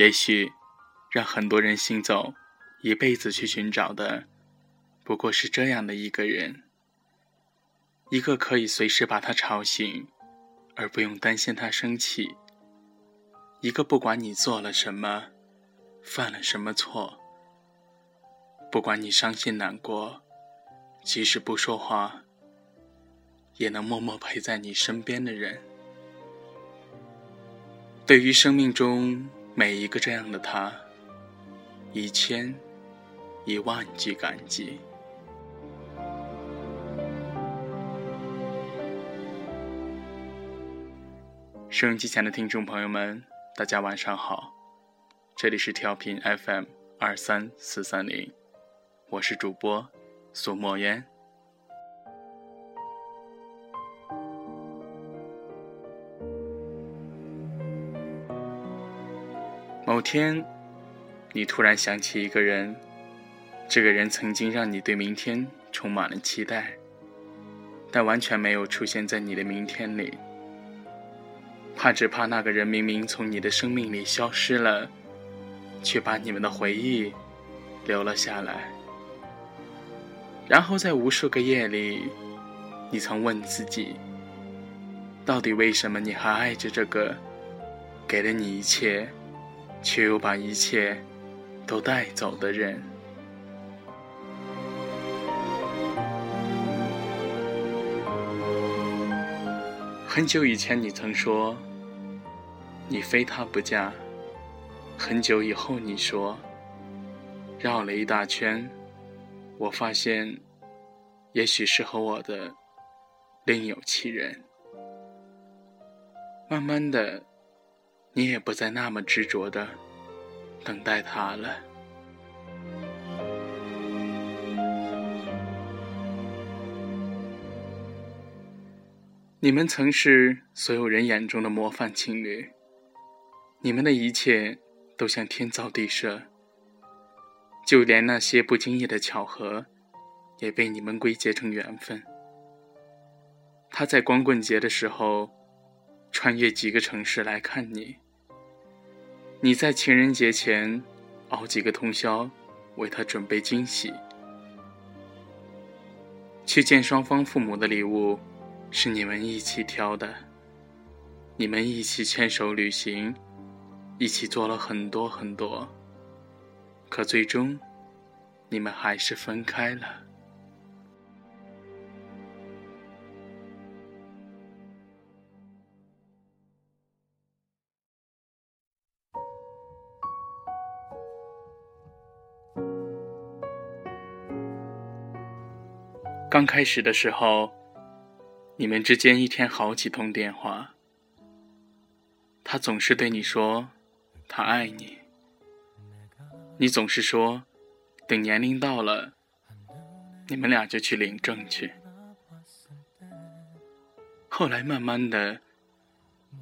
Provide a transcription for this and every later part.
也许让很多人行走一辈子去寻找的，不过是这样的一个人，一个可以随时把他吵醒而不用担心他生气，一个不管你做了什么犯了什么错，不管你伤心难过，即使不说话也能默默陪在你身边的人。对于生命中每一个这样的他，1000、1万句感激。收音机前的听众朋友们，大家晚上好，这里是调频 FM23430， 我是主播苏墨渊。某天你突然想起一个人，这个人曾经让你对明天充满了期待，但完全没有出现在你的明天里。怕只怕那个人明明从你的生命里消失了，却把你们的回忆留了下来。然后在无数个夜里，你曾问自己，到底为什么你还爱着这个给了你一切却又把一切都带走的人。很久以前你曾说你非他不嫁，很久以后你说绕了一大圈，我发现也许是和我的另有其人。慢慢的你也不再那么执着的等待他了。你们曾是所有人眼中的模范情侣，你们的一切都像天造地设，就连那些不经意的巧合也被你们归结成缘分。他在光棍节的时候穿越几个城市来看你，你在情人节前熬几个通宵为他准备惊喜，去见双方父母的礼物是你们一起挑的，你们一起牵手旅行，一起做了很多很多，可最终你们还是分开了。刚开始的时候，你们之间一天好几通电话，他总是对你说他爱你，你总是说等年龄到了你们俩就去领证去。后来慢慢的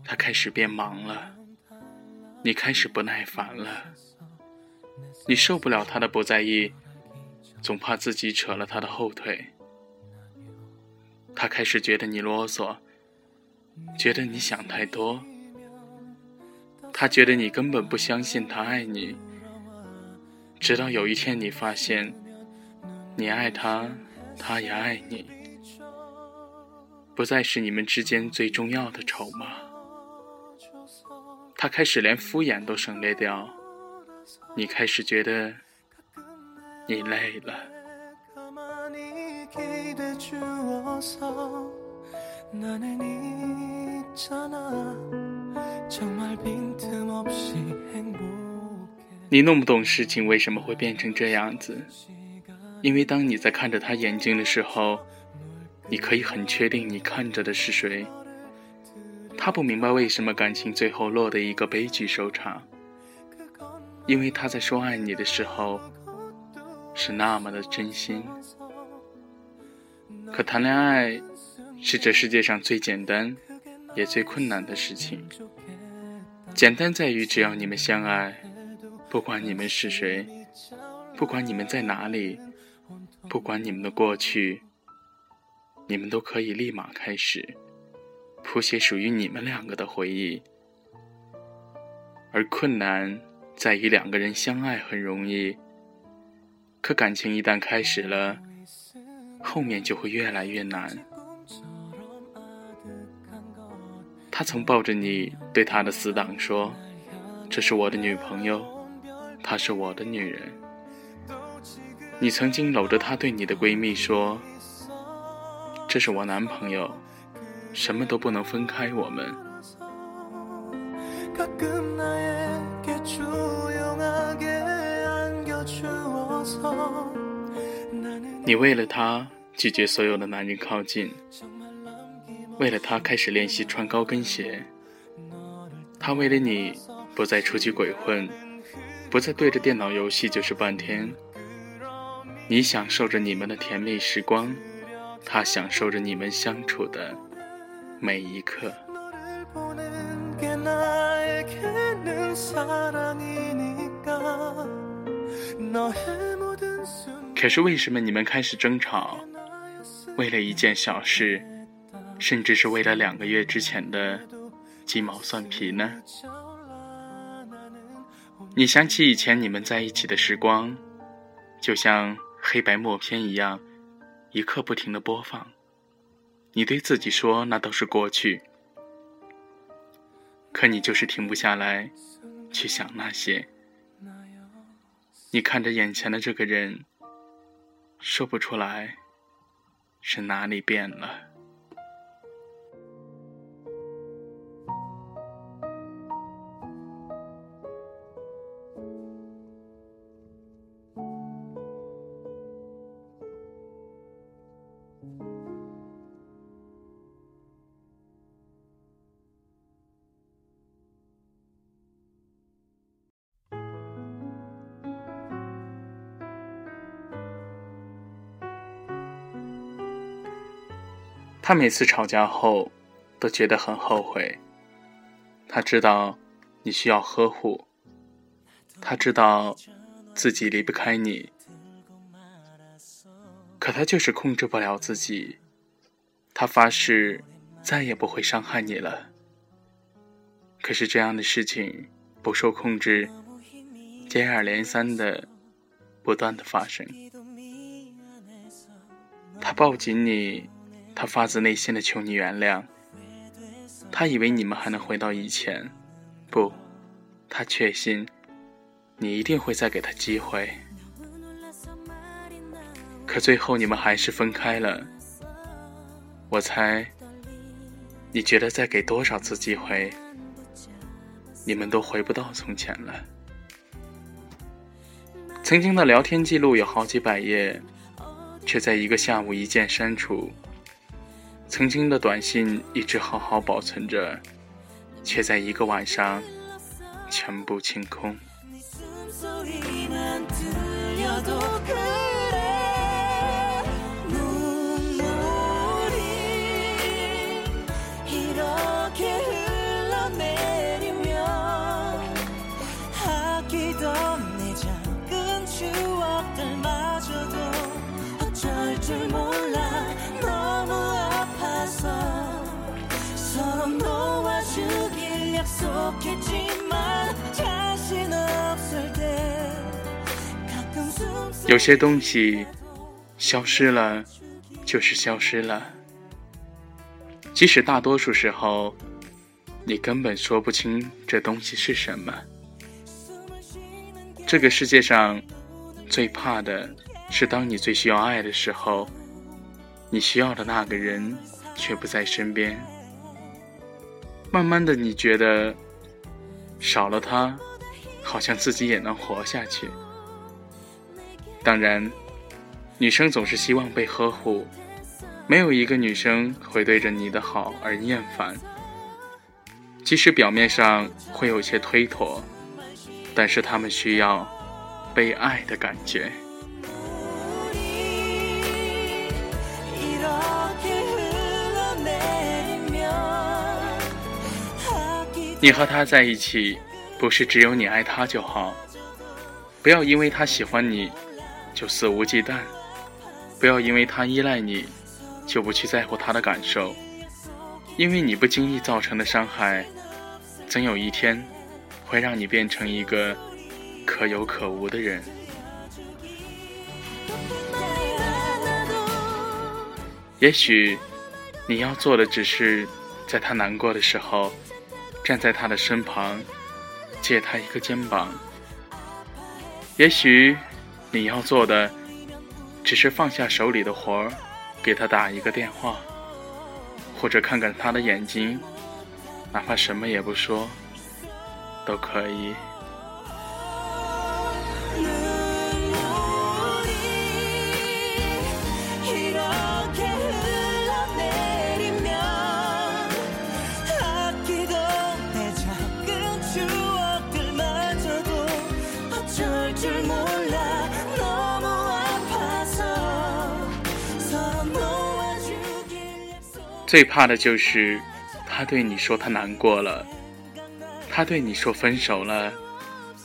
他开始变忙了，你开始不耐烦了，你受不了他的不在意，总怕自己扯了他的后腿。他开始觉得你啰嗦，觉得你想太多，他觉得你根本不相信他爱你，直到有一天你发现你爱他，他也爱你，不再是你们之间最重要的筹码。他开始连敷衍都省略掉，你开始觉得你累了。你弄不懂事情为什么会变成这样子，因为当你在看着他眼睛的时候，你可以很确定你看着的是谁。他不明白为什么感情最后落得一个悲剧收场，因为他在说爱你的时候是那么的真心。可谈恋爱是这世界上最简单也最困难的事情，简单在于只要你们相爱，不管你们是谁，不管你们在哪里，不管你们的过去，你们都可以立马开始谱写属于你们两个的回忆。而困难在意两个人相爱很容易，可感情一旦开始了，后面就会越来越难。他曾抱着你对他的死党说，这是我的女朋友，她是我的女人。你曾经搂着她对你的闺蜜说，这是我男朋友，什么都不能分开我们。你为了她拒绝所有的男人靠近，为了她开始练习穿高跟鞋，她为了你不再出去鬼混，不再对着电脑游戏就是半天。你享受着你们的甜蜜时光，他享受着你们相处的每一刻。可是为什么你们开始争吵？为了一件小事，甚至是为了2个月之前的鸡毛蒜皮呢？你想起以前你们在一起的时光，就像黑白默片一样，一刻不停地播放。你对自己说那都是过去，可你就是停不下来去想那些。你看着眼前的这个人，说不出来是哪里变了。他每次吵架后都觉得很后悔，他知道你需要呵护，他知道自己离不开你，可他就是控制不了自己。他发誓再也不会伤害你了，可是这样的事情不受控制，接二连三的不断的发生。他抱紧你，他发自内心的求你原谅，他以为你们还能回到以前，不，他确信你一定会再给他机会。可最后你们还是分开了。我猜，你觉得再给多少次机会，你们都回不到从前了。曾经的聊天记录有好几百页，却在一个下午一键删除。曾经的短信一直好好保存着，却在一个晚上全部清空。有些东西消失了就是消失了，即使大多数时候你根本说不清这东西是什么。这个世界上最怕的是，当你最需要爱的时候，你需要的那个人却不在身边。慢慢的你觉得少了他好像自己也能活下去。当然，女生总是希望被呵护，没有一个女生会对着你的好而厌烦。即使表面上会有些推脱，但是她们需要被爱的感觉。你和她在一起，不是只有你爱她就好，不要因为她喜欢你就肆无忌惮，不要因为他依赖你就不去在乎他的感受。因为你不经意造成的伤害，总有一天会让你变成一个可有可无的人。也许你要做的只是在他难过的时候站在他的身旁，借他一个肩膀。也许你要做的只是放下手里的活儿，给他打一个电话，或者看看他的眼睛，哪怕什么也不说都可以。最怕的就是他对你说他难过了，他对你说分手了，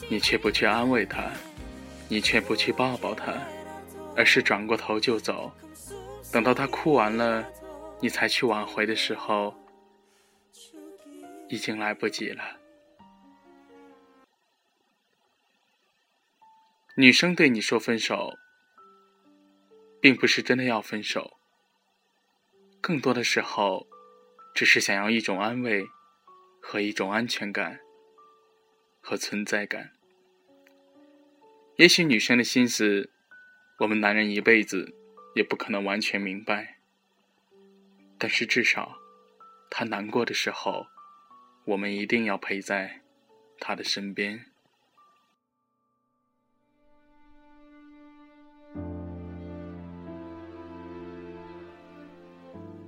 你却不去安慰他，你却不去抱抱他，而是转过头就走。等到他哭完了，你才去挽回的时候，已经来不及了。女生对你说分手，并不是真的要分手，更多的时候只是想要一种安慰和一种安全感和存在感。也许女生的心思，我们男人一辈子也不可能完全明白，但是至少她难过的时候，我们一定要陪在她的身边。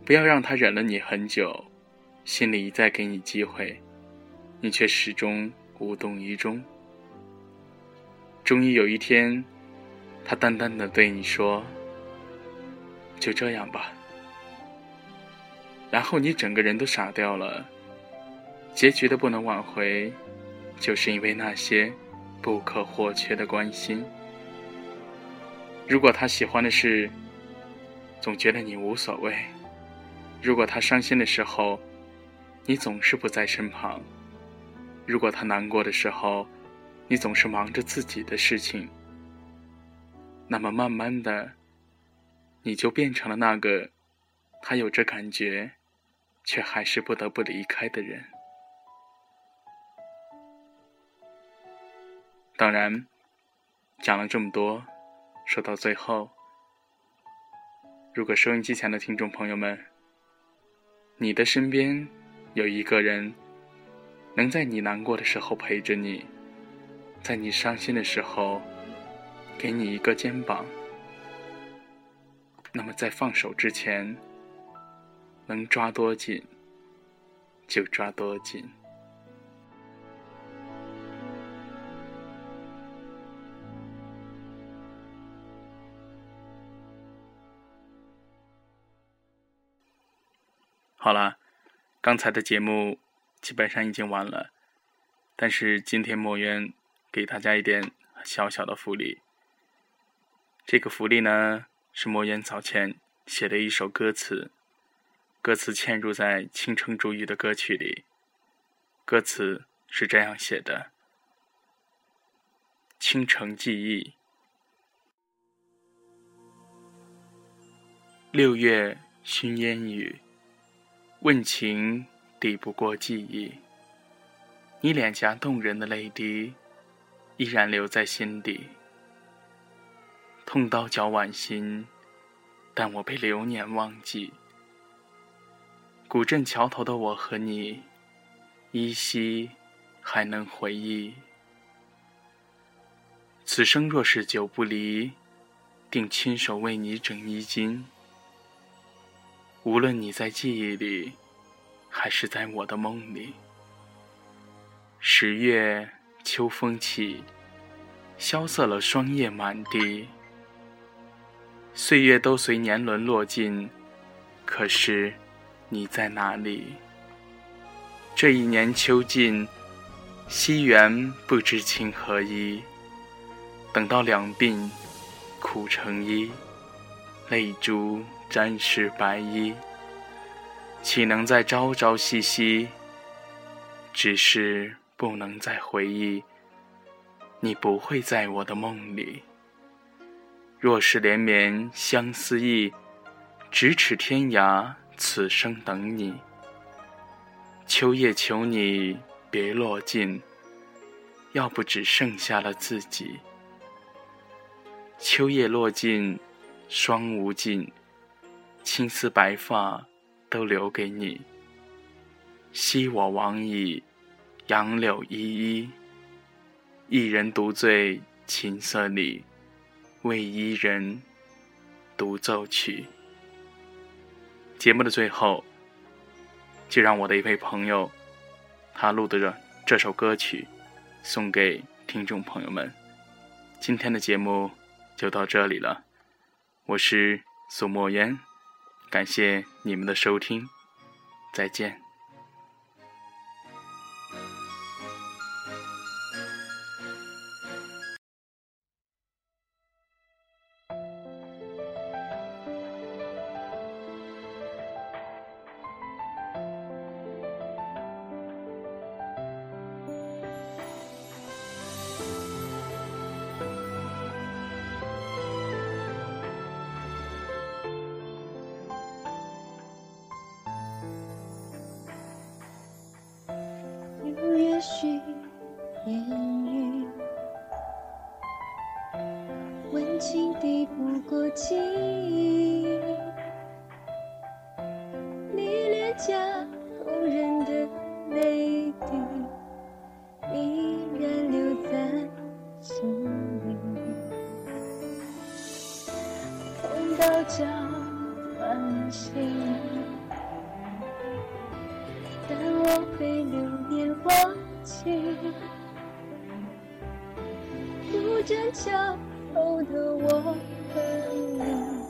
不要让他忍了你很久，心里一再给你机会，你却始终无动于衷。终于有一天，他淡淡的对你说：“就这样吧。”然后你整个人都傻掉了。结局的不能挽回，就是因为那些不可或缺的关心。如果他喜欢的事，总觉得你无所谓。如果他伤心的时候，你总是不在身旁；如果他难过的时候，你总是忙着自己的事情。那么慢慢的，你就变成了那个他有着感觉，却还是不得不离开的人。当然，讲了这么多，说到最后，如果收音机前的听众朋友们，你的身边有一个人能在你难过的时候陪着你，在你伤心的时候给你一个肩膀，那么在放手之前能抓多紧就抓多紧。好了，刚才的节目基本上已经完了，但是今天墨渊给大家一点小小的福利。这个福利呢，是墨渊早前写的一首歌词，歌词嵌入在青城主语的歌曲里。歌词是这样写的：青城记忆，6月熏烟雨，问情抵不过记忆，你脸颊动人的泪滴依然留在心底，痛到绞剜心，但我被流年忘记。古镇桥头的我和你，依稀还能回忆。此生若是久不离，定亲手为你整衣襟。无论你在记忆里，还是在我的梦里。10月秋风起，萧瑟了霜叶满地。岁月都随年轮落尽，可是你在哪里？这一年秋尽，西园不知情何意。等到两鬓苦成衣，泪珠沾湿白衣，岂能再朝朝夕夕？只是不能再回忆你不会在我的梦里。若是连绵相思意，咫尺天涯此生等你。秋夜求你别落尽，要不只剩下了自己。秋夜落尽霜无尽，青丝白发都留给你。昔我往矣，杨柳依依，一人独醉琴瑟里，为伊人独奏曲。节目的最后，就让我的一位朋友他录的这首歌曲送给听众朋友们。今天的节目就到这里了，我是苏莫言，感谢你们的收听，再见。温情抵不过记忆，你脸颊动人的泪滴依然留在心里。碰到叫欢喜，但我被流年忘记。不争吵后的我和你，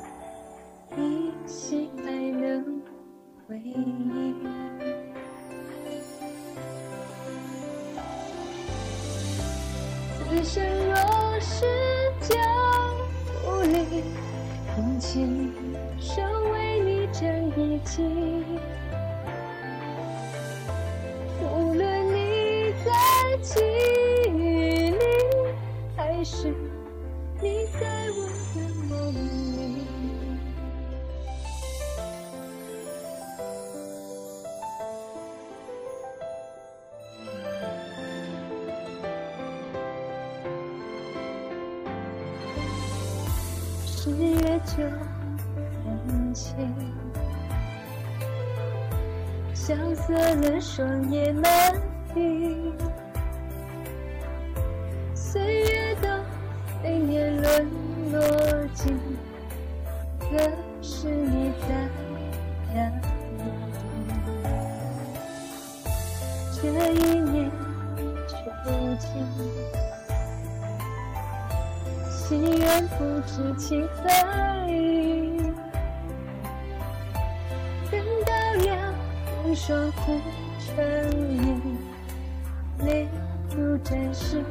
依稀还能回忆。此生若是江湖里，用情守为你站一起。无论你在记忆里，还是你在我的梦里。十月旧人情，萧瑟的霜也满地，岁月的每年沦落尽，可是你在哪里？这一年究竟，心愿不知其何意。等到了风霜后成影，泪如沾湿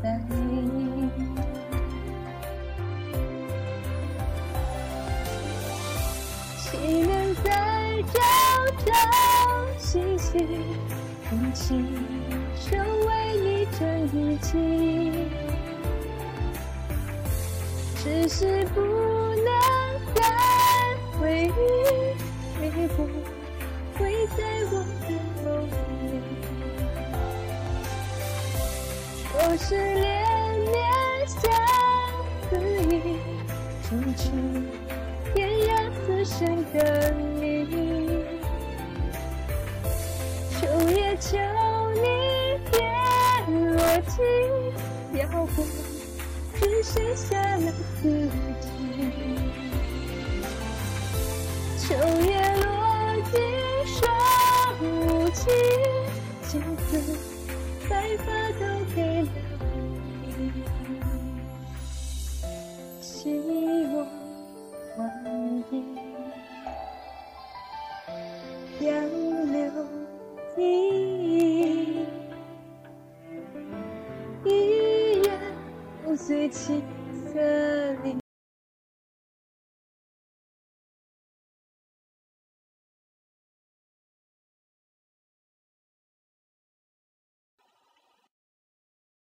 白衣。谁能再找找星星，用情守为你站一起。只是不能再回忆，你不会在我的梦里。若是连绵相思意，咫尺天涯此生等你。秋夜求你别落尽，要不只剩下了自己。秋夜落尽霜无情，青丝白发都给了。